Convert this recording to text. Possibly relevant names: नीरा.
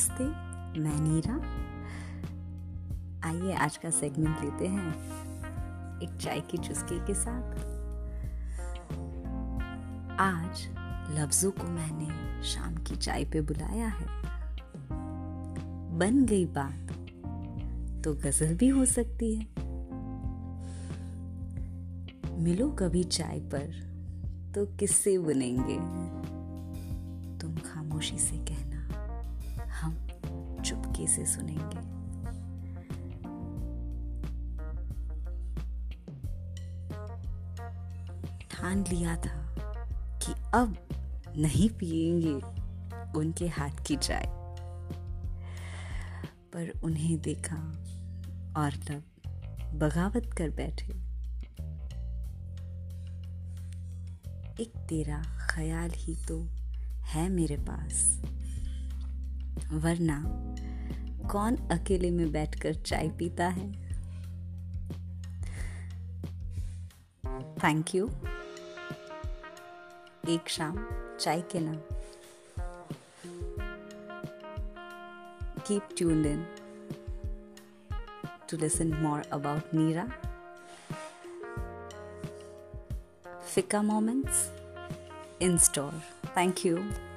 नमस्ते, मैं नीरा। आइए आज का सेगमेंट लेते हैं एक चाय की चुस्की के साथ। आज लफ्जों को मैंने शाम की चाय पे बुलाया है। बन गई बात तो गजल भी हो सकती है। मिलो कभी चाय पर तो किससे बुनेंगे, तुम खामोशी से कहना, हम चुपके से सुनेंगे। ठान लिया था कि अब नहीं पिएंगे उनके हाथ की चाय, पर उन्हें देखा और तब बगावत कर बैठे। एक तेरा ख्याल ही तो है मेरे पास, वरना कौन अकेले में बैठकर चाय पीता है। Thank you. एक शाम चाय के नाम। Keep tuned in to listen more about नीरा। फिका moments in store. Thank you.